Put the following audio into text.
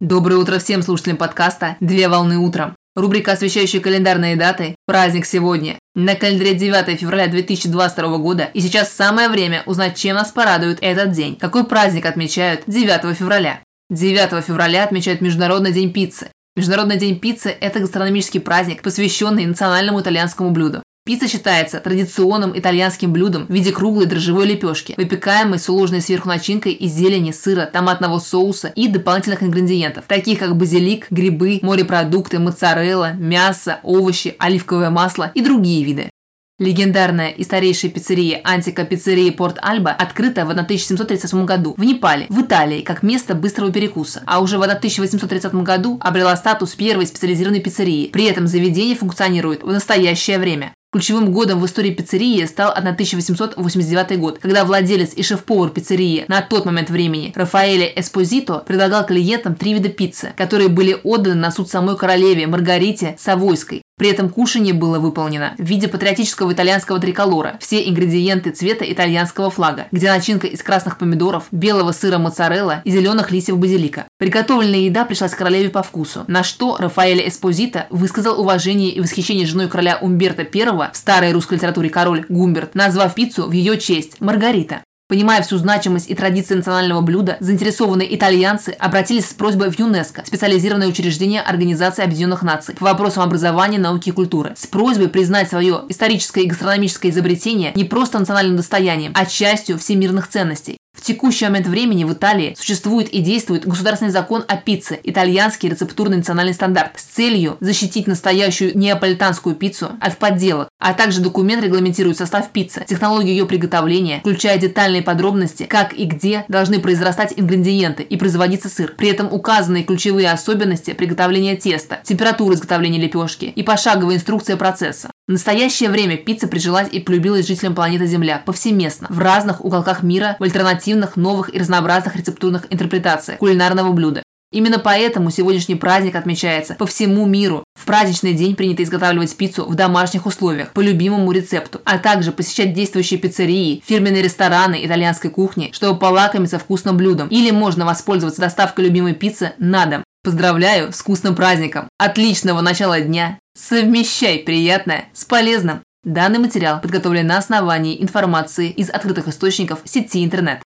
Доброе утро всем слушателям подкаста «Две волны утром». Рубрика, освещающая календарные даты, праздник сегодня. На календаре 9 февраля 2022 года, и сейчас самое время узнать, чем нас порадует этот день. Какой праздник отмечают 9 февраля? 9 февраля отмечают Международный день пиццы. Международный день пиццы – это гастрономический праздник, посвященный национальному итальянскому блюду. Пицца считается традиционным итальянским блюдом в виде круглой дрожжевой лепешки, выпекаемой с уложенной сверху начинкой из зелени, сыра, томатного соуса и дополнительных ингредиентов, таких как базилик, грибы, морепродукты, моцарелла, мясо, овощи, оливковое масло и другие виды. Легендарная и старейшая пиццерия Antica Pizzeria Port'Alba открыта в 1738 году в Непале, в Италии, как место быстрого перекуса, а уже в 1830 году обрела статус первой специализированной пиццерии. При этом заведение функционирует в настоящее время. Ключевым годом в истории пиццерии стал 1889 год, когда владелец и шеф-повар пиццерии на тот момент времени Рафаэле Эспозито предлагал клиентам три вида пиццы, которые были отданы на суд самой королеве Маргарите Савойской. При этом кушанье было выполнено в виде патриотического итальянского триколора, все ингредиенты цвета итальянского флага, где начинка из красных помидоров, белого сыра моцарелла и зеленых листьев базилика. Приготовленная еда пришлась королеве по вкусу, на что Рафаэле Эспозито высказал уважение и восхищение женой короля Умберто I, в старой русской литературе король Гумберт, назвав пиццу в ее честь Маргарита. Понимая всю значимость и традиции национального блюда, заинтересованные итальянцы обратились с просьбой в ЮНЕСКО, специализированное учреждение Организации Объединенных Наций, по вопросам образования, науки и культуры, с просьбой признать свое историческое и гастрономическое изобретение не просто национальным достоянием, а частью всемирных ценностей. В текущий момент времени в Италии существует и действует государственный закон о пицце, итальянский рецептурный национальный стандарт, с целью защитить настоящую неаполитанскую пиццу от подделок, а также документ регламентирует состав пиццы, технологию ее приготовления, включая детальные подробности, как и где должны произрастать ингредиенты и производиться сыр. При этом указаны ключевые особенности приготовления теста, температура изготовления лепешки и пошаговая инструкция процесса. В настоящее время пицца прижилась и полюбилась жителям планеты Земля повсеместно, в разных уголках мира, в альтернативных, новых и разнообразных рецептурных интерпретациях кулинарного блюда. Именно поэтому сегодняшний праздник отмечается по всему миру. В праздничный день принято изготавливать пиццу в домашних условиях, по любимому рецепту, а также посещать действующие пиццерии, фирменные рестораны итальянской кухни, чтобы полакомиться вкусным блюдом, или можно воспользоваться доставкой любимой пиццы на дом. Поздравляю с вкусным праздником! Отличного начала дня! Совмещай приятное с полезным! Данный материал подготовлен на основании информации из открытых источников сети интернет.